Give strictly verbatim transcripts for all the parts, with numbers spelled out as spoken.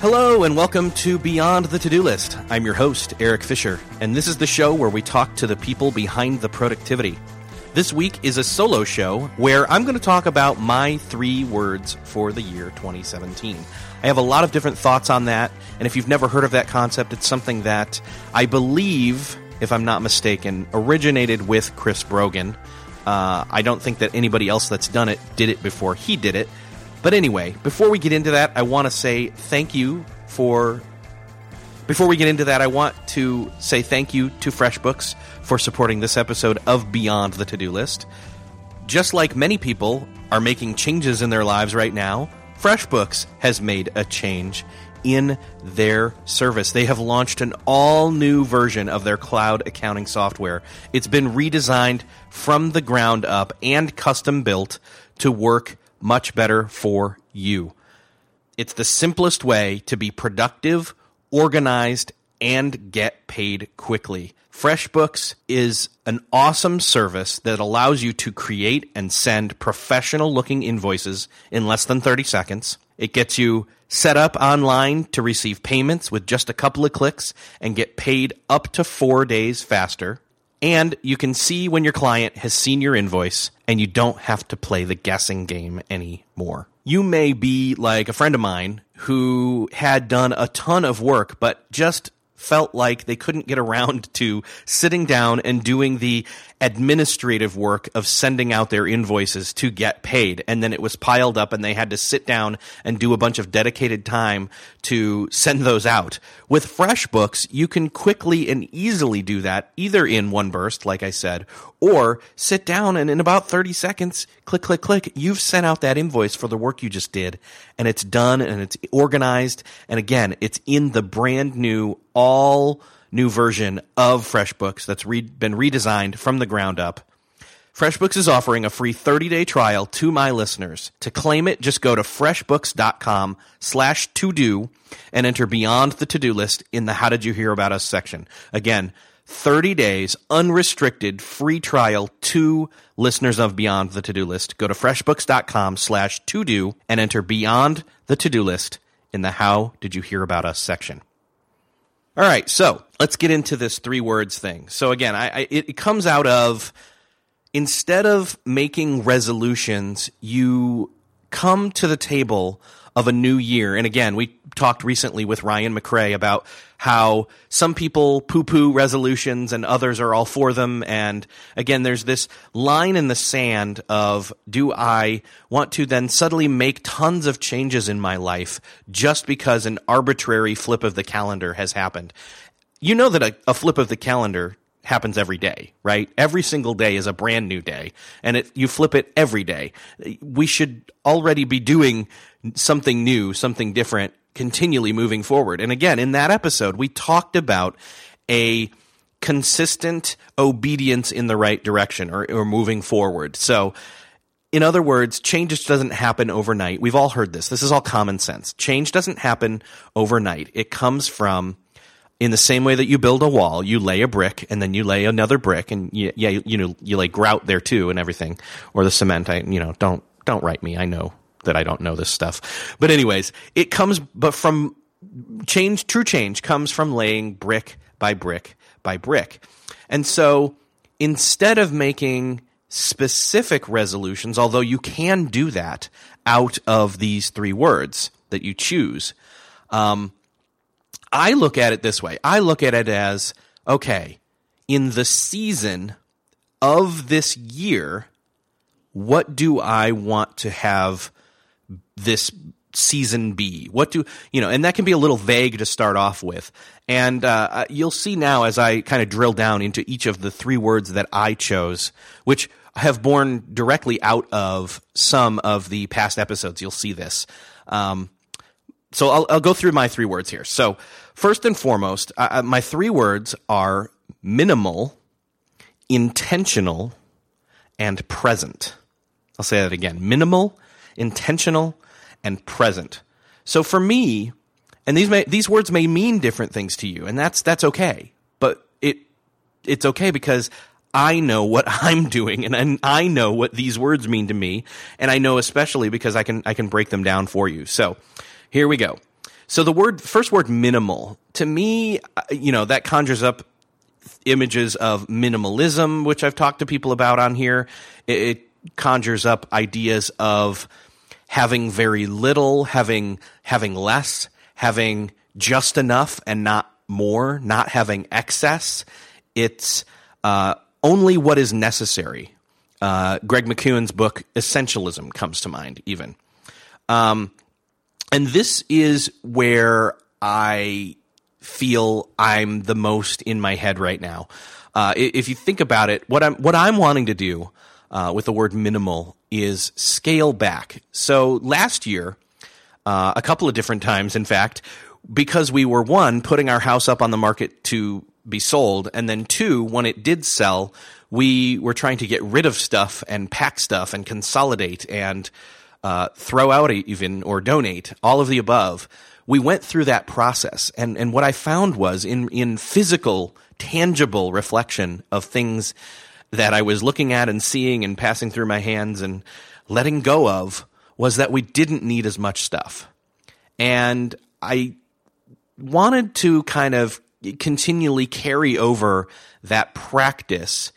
Hello and welcome to Beyond the To-Do List. I'm your host, Erik Fisher, and this is the show where we talk to the people behind the productivity. This week is a solo show where I'm going to talk about my three words for the year twenty seventeen. I have a lot of different thoughts on that, and if you've never heard of that concept, it's something that I believe, if I'm not mistaken, originated with Chris Brogan. Uh, I don't think that anybody else that's done it did it before he did it. But anyway, before we get into that, I want to say thank you for... Before we get into that, I want to say thank you to FreshBooks for supporting this episode of Beyond the To-Do List. Just like many people are making changes in their lives right now, FreshBooks has made a change in their service. They have launched an all-new version of their cloud accounting software. It's been redesigned from the ground up and custom-built to work much better for you. It's the simplest way to be productive, organized, and get paid quickly. FreshBooks is an awesome service that allows you to create and send professional-looking invoices in less than thirty seconds. It gets you set up online to receive payments with just a couple of clicks and get paid up to four days faster. And you can see when your client has seen your invoice, and you don't have to play the guessing game anymore. You may be like a friend of mine who had done a ton of work, but just felt like they couldn't get around to sitting down and doing the administrative work of sending out their invoices to get paid. And then it was piled up and they had to sit down and do a bunch of dedicated time to send those out. With FreshBooks, you can quickly and easily do that, either in one burst, like I said, or sit down and in about thirty seconds, click, click, click, you've sent out that invoice for the work you just did. And it's done and it's organized. And again, it's in the brand new all new version of FreshBooks that's re- been redesigned from the ground up. FreshBooks is offering a free thirty-day trial to my listeners. To claim it, just go to freshbooks.com slash to-do and enter Beyond the To-Do List in the How Did You Hear About Us section. Again, thirty days, unrestricted, free trial to listeners of Beyond the To-Do List. Go to freshbooks.com slash to-do and enter Beyond the To-Do List in the How Did You Hear About Us section. All right, so let's get into this three words thing. So again, I, I, it comes out of, instead of making resolutions, you come to the table of a new year. And again, we talked recently with Ryan McRae about how some people poo-poo resolutions and others are all for them. And again, there's this line in the sand of, do I want to then suddenly make tons of changes in my life just because an arbitrary flip of the calendar has happened? You know that a, a flip of the calendar happens every day, right? Every single day is a brand new day, and it, you flip it every day. We should already be doing something new, something different, continually moving forward. And again, in that episode, we talked about a consistent obedience in the right direction or, or moving forward. So in other words, change just doesn't happen overnight. We've all heard this. This is all common sense. Change doesn't happen overnight. It comes from, in the same way that you build a wall, you lay a brick and then you lay another brick, and you, yeah, you, you know, you lay grout there too and everything, or the cement. I, you know, don't don't write me. I know that I don't know this stuff, but anyways, it comes. But from change, true change comes from laying brick by brick by brick, and so instead of making specific resolutions, although you can do that out of these three words that you choose, um. I look at it this way. I look at it as, okay, in the season of this year, what do I want to have this season be? What do you know? And that can be a little vague to start off with. And uh, you'll see now as I kind of drill down into each of the three words that I chose, which have borne directly out of some of the past episodes. You'll see this. Um, so I'll, I'll go through my three words here. So first and foremost, uh, my three words are minimal, intentional, and present. I'll say that again. Minimal, intentional, and present. So for me, and these may, these words may mean different things to you, and that's that's okay. But it it's okay because I know what I'm doing, and I, I know what these words mean to me, and I know especially because I can I can break them down for you. So here we go. So the word first word minimal, to me, you know, that conjures up images of minimalism, which I've talked to people about on here. It, it conjures up ideas of having very little, having having less, having just enough and not more, not having excess. It's uh, only what is necessary. Uh, Greg McKeown's book, Essentialism, comes to mind even. Um, and this is where I feel I'm the most in my head right now. Uh, if you think about it, what I'm what I'm wanting to do Uh, with the word minimal is scale back. So last year, uh, a couple of different times, in fact, because we were, one, putting our house up on the market to be sold, and then two, when it did sell, we were trying to get rid of stuff and pack stuff and consolidate and uh, throw out even or donate, all of the above. We went through that process, and, and what I found was in, in physical, tangible reflection of things that I was looking at and seeing and passing through my hands and letting go of was that we didn't need as much stuff. And I wanted to kind of continually carry over that practice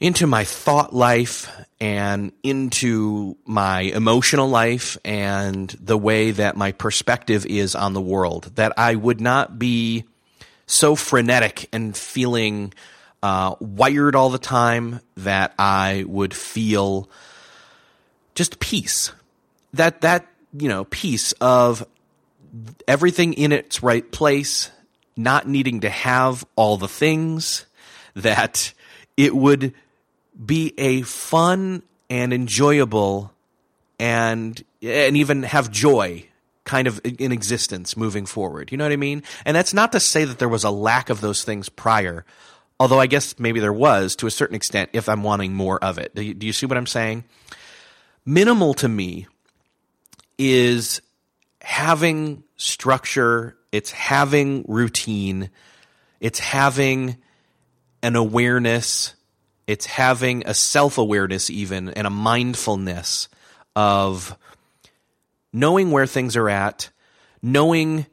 into my thought life and into my emotional life and the way that my perspective is on the world, that I would not be so frenetic and feeling Uh, wired all the time, that I would feel just peace. That, that you know, peace of everything in its right place, not needing to have all the things, that it would be a fun and enjoyable and and even have joy kind of in existence moving forward. You know what I mean? And that's not to say that there was a lack of those things prior, although I guess maybe there was to a certain extent if I'm wanting more of it. Do you, do you see what I'm saying? Minimal to me is having structure. It's having routine. It's having an awareness. It's having a self-awareness even and a mindfulness of knowing where things are at, knowing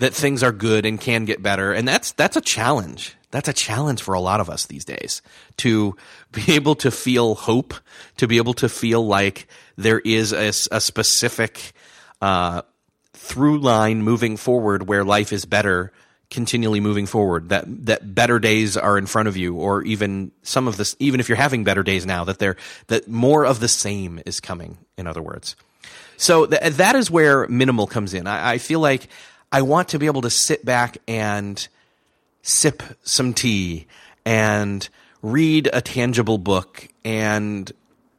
that things are good and can get better. And that's that's a challenge. That's a challenge for a lot of us these days, to be able to feel hope, to be able to feel like there is a, a specific uh, through line moving forward where life is better, continually moving forward, that that better days are in front of you, or even some of this, even if you're having better days now, that they're, that more of the same is coming, in other words. So th- that is where minimal comes in. I, I feel like I want to be able to sit back and sip some tea and read a tangible book and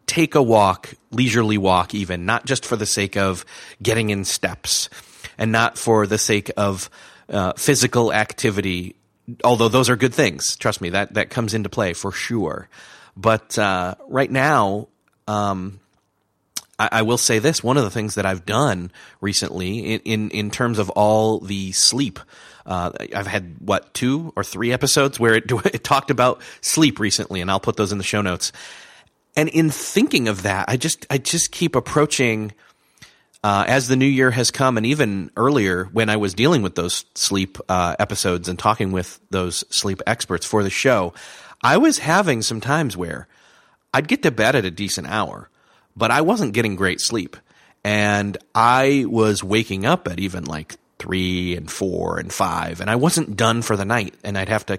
take a walk, leisurely walk even, not just for the sake of getting in steps and not for the sake of uh, physical activity, although those are good things. Trust me, that, that comes into play for sure. But uh, right now, um, I, I will say this, one of the things that I've done recently in, in, in terms of all the sleep, Uh, I've had, what, two or three episodes where it, it talked about sleep recently, and I'll put those in the show notes. And in thinking of that, I just I just keep approaching, uh, as the new year has come, and even earlier when I was dealing with those sleep uh, episodes and talking with those sleep experts for the show, I was having some times where I'd get to bed at a decent hour, but I wasn't getting great sleep. And I was waking up at even like three and four and five, and I wasn't done for the night, and I'd have to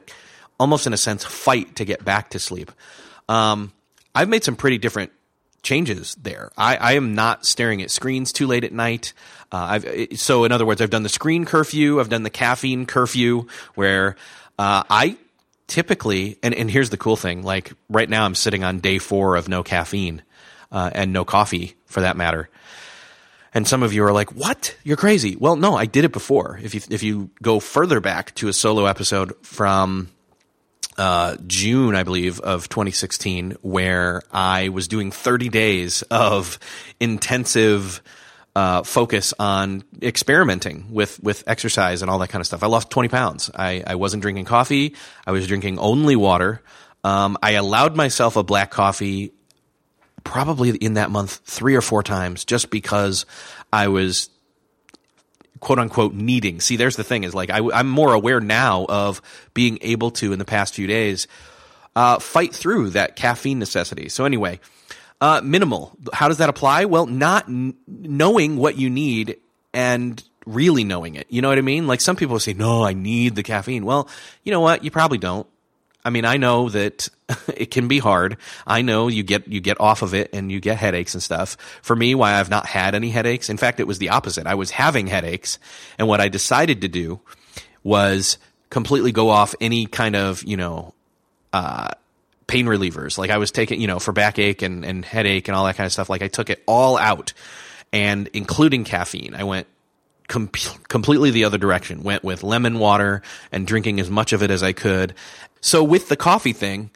almost in a sense fight to get back to sleep. Um, I've made some pretty different changes there. I, I am not staring at screens too late at night. Uh, I've, so in other words, I've done the screen curfew. I've done the caffeine curfew where uh, I typically, and, and here's the cool thing, like right now I'm sitting on day four of no caffeine uh, and no coffee for that matter. And some of you are like, what? You're crazy. Well, no, I did it before. If you, if you go further back to a solo episode from uh, June, I believe, of twenty sixteen, where I was doing thirty days of intensive uh, focus on experimenting with, with exercise and all that kind of stuff. I lost twenty pounds. I, I wasn't drinking coffee. I was drinking only water. Um, I allowed myself a black coffee probably in that month three or four times just because I was quote unquote needing. See, there's the thing is like I, I'm more aware now of being able to in the past few days uh, fight through that caffeine necessity. So anyway, uh, minimal. How does that apply? Well, not n- knowing what you need and really knowing it. You know what I mean? Like some people say, no, I need the caffeine. Well, you know what? You probably don't. I mean, I know that it can be hard. I know you get you get off of it and you get headaches and stuff. For me, why I've not had any headaches. In fact, it was the opposite. I was having headaches, and what I decided to do was completely go off any kind of, you know, uh, pain relievers. Like I was taking, you know, for backache and, and headache and all that kind of stuff. Like I took it all out, and including caffeine. I went Com- completely the other direction, went with lemon water and drinking as much of it as I could. So with the coffee thing,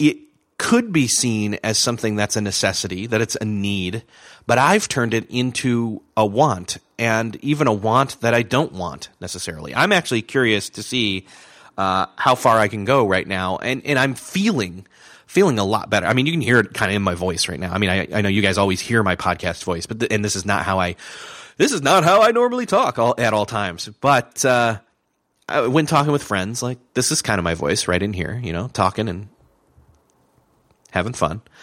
it could be seen as something that's a necessity, that it's a need, but I've turned it into a want, and even a want that I don't want necessarily. I'm actually curious to see uh, how far I can go right now, and, and I'm feeling feeling a lot better. I mean, you can hear it kind of in my voice right now. I mean, I, I know you guys always hear my podcast voice, but th- and this is not how I... This is not how I normally talk all, at all times, but uh, when talking with friends, like this is kind of my voice right in here, you know, talking and having fun.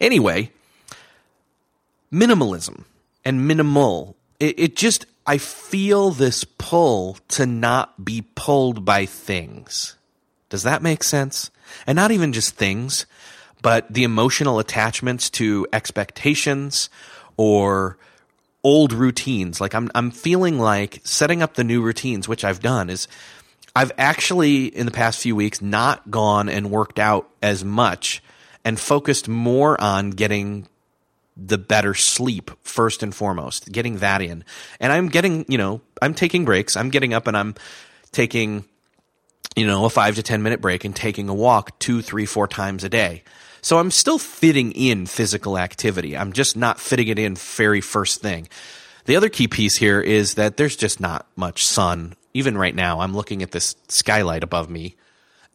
Anyway, minimalism and minimal, it, it just, I feel this pull to not be pulled by things. Does that make sense? And not even just things, but the emotional attachments to expectations or old routines. Like I'm, I'm feeling like setting up the new routines, which I've done is I've actually in the past few weeks not gone and worked out as much and focused more on getting the better sleep first and foremost, getting that in. And I'm getting, you know, I'm taking breaks. I'm getting up and I'm taking, you know, a five to ten minute break and taking a walk two, three, four times a day. So I'm still fitting in physical activity. I'm just not fitting it in very first thing. The other key piece here is that there's just not much sun. Even right now, I'm looking at this skylight above me,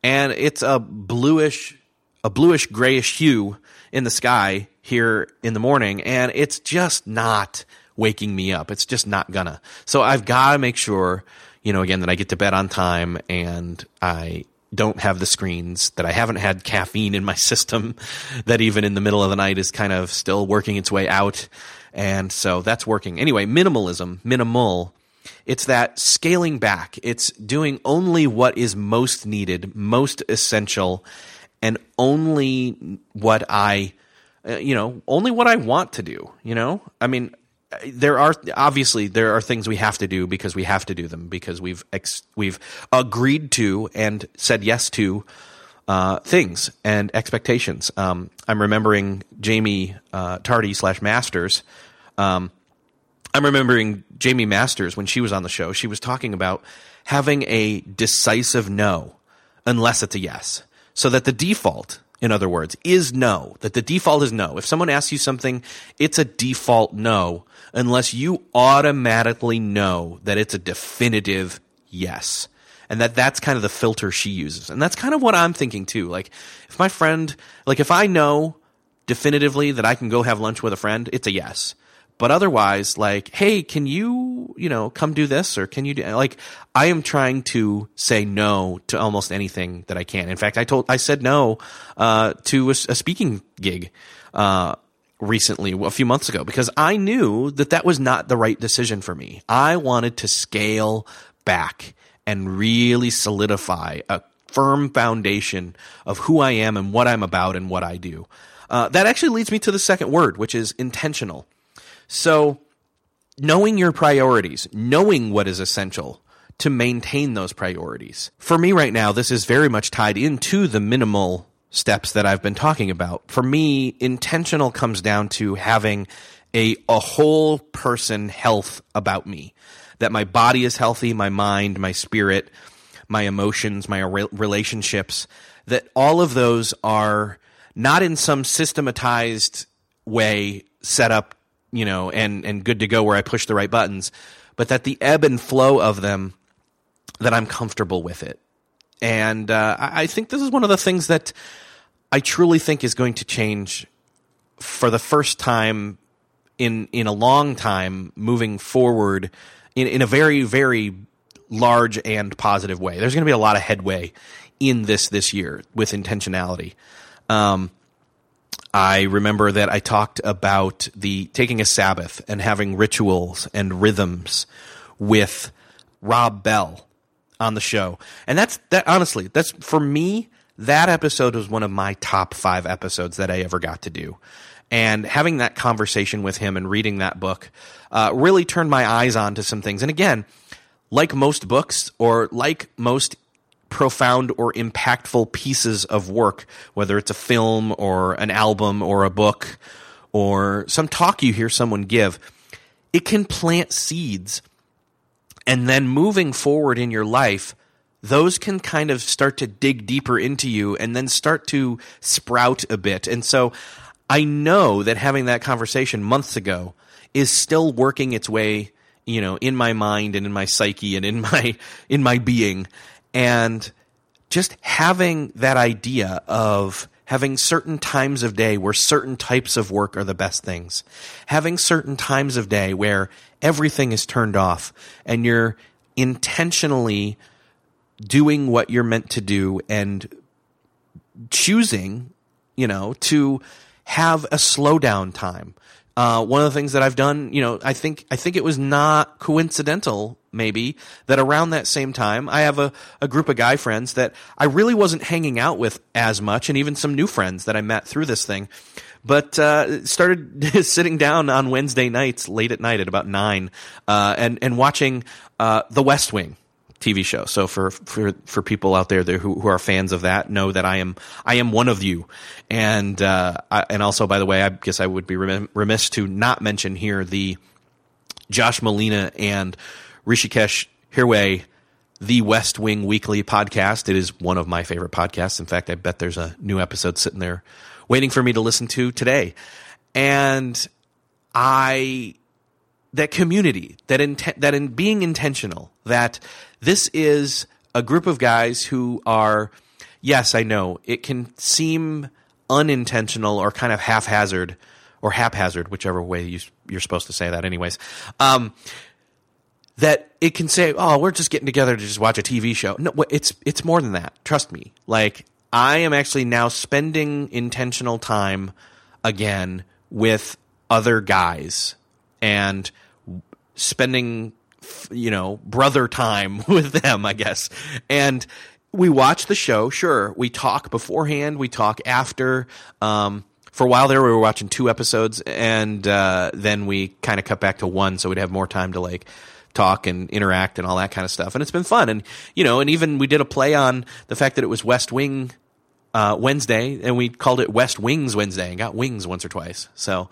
and it's a bluish a bluish grayish hue in the sky here in the morning, and it's just not waking me up. It's just not gonna. So I've got to make sure, you know, again, that I get to bed on time and I don't have the screens, that I haven't had caffeine in my system, that even in the middle of the night is kind of still working its way out. And so that's working. Anyway, minimalism, minimal, it's that scaling back. It's doing only what is most needed, most essential, and only what I, you know, only what I want to do, you know? I mean, there are obviously there are things we have to do because we have to do them because we've ex- we've agreed to and said yes to uh, things and expectations. Um, I'm remembering Jamie uh, Tardy slash Masters. Um, I'm remembering Jamie Masters when she was on the show. She was talking about having a decisive no unless it's a yes, so that the default, in other words, is no, that the default is no. If someone asks you something, it's a default no unless you automatically know that it's a definitive yes, and that that's kind of the filter she uses. And that's kind of what I'm thinking too. Like if my friend – like if I know definitively that I can go have lunch with a friend, it's a yes. But otherwise, like, hey, can you, you know, come do this, or can you do, like, I am trying to say no to almost anything that I can. In fact, I told, I said no uh, to a, a speaking gig uh, recently, a few months ago, because I knew that that was not the right decision for me. I wanted to scale back and really solidify a firm foundation of who I am and what I'm about and what I do. Uh, that actually leads me to the second word, which is intentional. So knowing your priorities, knowing what is essential to maintain those priorities. For me right now, this is very much tied into the minimal steps that I've been talking about. For me, intentional comes down to having a, a whole person health about me, that my body is healthy, my mind, my spirit, my emotions, my re- relationships, that all of those are not in some systematized way set up, you know, and, and good to go where I push the right buttons, but that the ebb and flow of them, that I'm comfortable with it. And uh, I think this is one of the things that I truly think is going to change for the first time in in a long time moving forward in, in a very, very large and positive way. There's going to be a lot of headway in this this year with intentionality. Um I remember that I talked about the taking a Sabbath and having rituals and rhythms with Rob Bell on the show. And that's that honestly, that's for me, that episode was one of my top five episodes that I ever got to do. And having that conversation with him and reading that book uh, really turned my eyes on to some things. And again, like most books or like most profound or impactful pieces of work, whether it's a film or an album or a book or some talk you hear someone give, it can plant seeds. And then moving forward in your life, those can kind of start to dig deeper into you and then start to sprout a bit. And so I know that having that conversation months ago is still working its way, you know, in my mind and in my psyche and in my in my being. And just having that idea of having certain times of day where certain types of work are the best things, having certain times of day where everything is turned off and you're intentionally doing what you're meant to do and choosing, you know, to have a slowdown time. Uh, one of the things that I've done, you know, I think I think it was not coincidental, maybe, that around that same time, I have a, a group of guy friends that I really wasn't hanging out with as much, and even some new friends that I met through this thing, but uh, started sitting down on Wednesday nights late at night at about nine uh, and, and watching uh, The West Wing T V show. So for for for people out there who who are fans of that, know that I am I am one of you, and uh, I, and also, by the way, I guess I would be remiss to not mention here the Josh Malina and Rishikesh Hirway, The West Wing Weekly Podcast. It is one of my favorite podcasts. In fact, I bet there's a new episode sitting there waiting for me to listen to today, and I. That community, that in, that in being intentional, that this is a group of guys who are, yes, I know, it can seem unintentional or kind of haphazard or haphazard, whichever way you, you're supposed to say that anyways. Um, that it can say, oh, we're just getting together to just watch a T V show. No, it's it's more than that. Trust me. Like, I am actually now spending intentional time again with other guys and spending, you know, brother time with them, I guess. And we watch the show. Sure. We talk beforehand. We talk after. Um, for a while there, we were watching two episodes, and uh, then we kind of cut back to one so we'd have more time to, like, talk and interact and all that kind of stuff. And it's been fun. And, you know, and even we did a play on the fact that it was West Wing uh, Wednesday, and we called it West Wings Wednesday and got wings once or twice. So,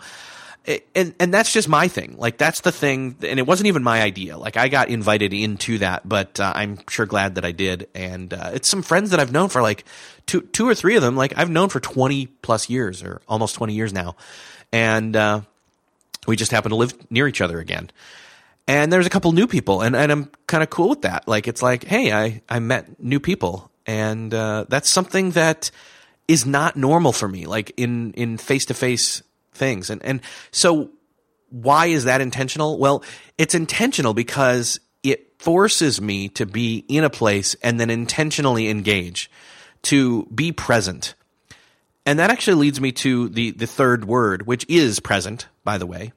and and that's just my thing. Like, that's the thing. And it wasn't even my idea. Like, I got invited into that, but uh, I'm sure glad that I did. And uh, it's some friends that I've known for like two, two or three of them. Like, I've known for twenty plus years or almost twenty years now. And uh, we just happen to live near each other again. And there's a couple new people, and, and I'm kind of cool with that. Like, it's like, hey, I, I met new people. And uh, that's something that is not normal for me, like in, in face-to-face things. And, and so why is that intentional? Well, it's intentional because it forces me to be in a place and then intentionally engage, to be present. And that actually leads me to the, the third word, which is present, by the way.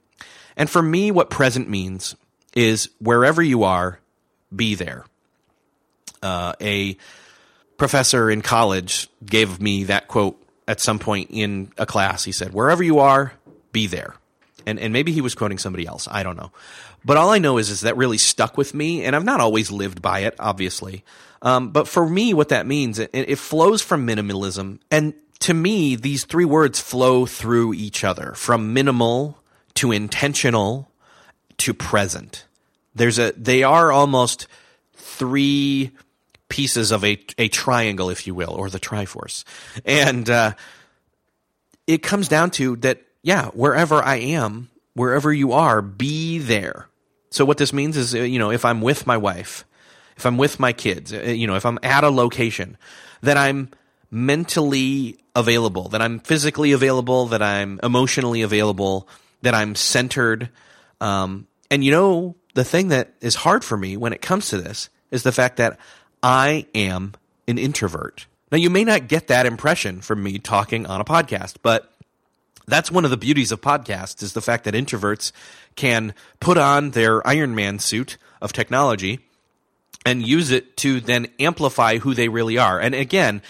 And for me, what present means is wherever you are, be there. Uh, a professor in college gave me that quote at some point in a class. He said, wherever you are, be there. And and maybe he was quoting somebody else. I don't know. But all I know is, is that really stuck with me, and I've not always lived by it, obviously. Um, but for me, what that means, it, it flows from minimalism. And to me, these three words flow through each other, from minimal to intentional to present. There's a they are almost three pieces of a a triangle, if you will, or the Triforce. And uh, it comes down to that, yeah, wherever I am, wherever you are, be there. So what this means is, you know, if I'm with my wife, if I'm with my kids, you know, if I'm at a location, that I'm mentally available, that I'm physically available, that I'm emotionally available, that I'm centered. Um, and you know, the thing that is hard for me when it comes to this is the fact that I am an introvert. Now, you may not get that impression from me talking on a podcast, but that's one of the beauties of podcasts, is the fact that introverts can put on their Iron Man suit of technology and use it to then amplify who they really are. And again,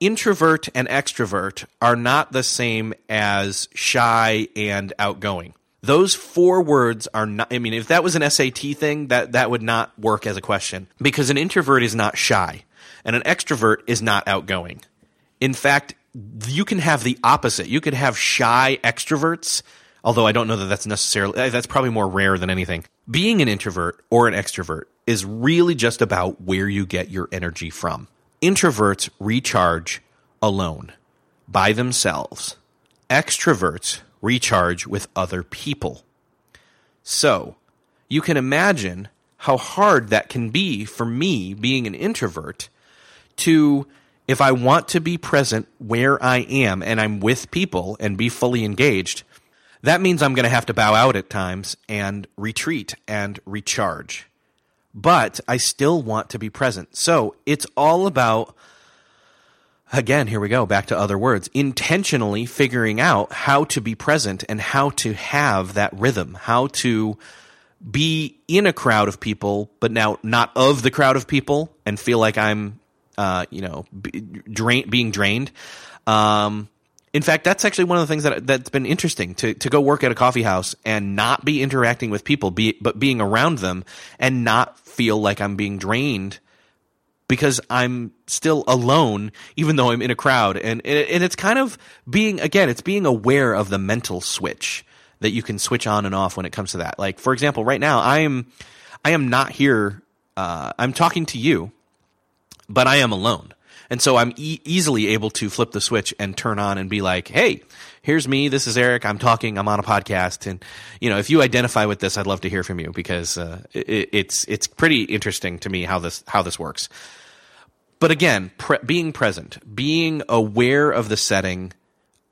introvert and extrovert are not the same as shy and outgoing. Those four words are not – I mean, if that was an S A T thing, that, that would not work as a question, because an introvert is not shy and an extrovert is not outgoing. In fact, you can have the opposite. You could have shy extroverts, although I don't know that that's necessarily – that's probably more rare than anything. Being an introvert or an extrovert is really just about where you get your energy from. Introverts recharge alone, by themselves. Extroverts recharge with other people. So you can imagine how hard that can be for me, being an introvert, to, if I want to be present where I am and I'm with people and be fully engaged, that means I'm going to have to bow out at times and retreat and recharge. But I still want to be present. So it's all about, again, here we go, back to other words, intentionally figuring out how to be present and how to have that rhythm, how to be in a crowd of people, but now not of the crowd of people and feel like I'm, uh, you know, be, drain, being drained. Um, in fact, that's actually one of the things that, that's been interesting, to, to go work at a coffee house and not be interacting with people, be, but being around them and not feel like I'm being drained, because I'm still alone, even though I'm in a crowd. And, and it's kind of being, again, it's being aware of the mental switch that you can switch on and off when it comes to that. Like, for example, right now, I am, I am not here. Uh, I'm talking to you, but I am alone. And so I'm e- easily able to flip the switch and turn on and be like, hey, here's me. This is Eric. I'm talking. I'm on a podcast. And, you know, if you identify with this, I'd love to hear from you, because uh, it, it's it's pretty interesting to me how this how this works. But again, pre- being present, being aware of the setting,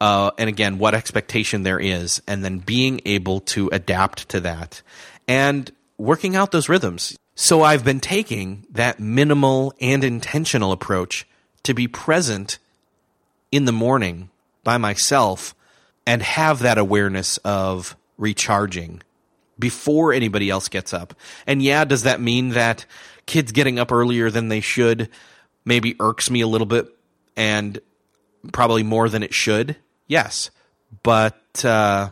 uh, and again, what expectation there is, and then being able to adapt to that. And working out those rhythms. So I've been taking that minimal and intentional approach to be present in the morning by myself and have that awareness of recharging before anybody else gets up. And yeah, does that mean that kids getting up earlier than they should maybe irks me a little bit and probably more than it should? Yes. But uh,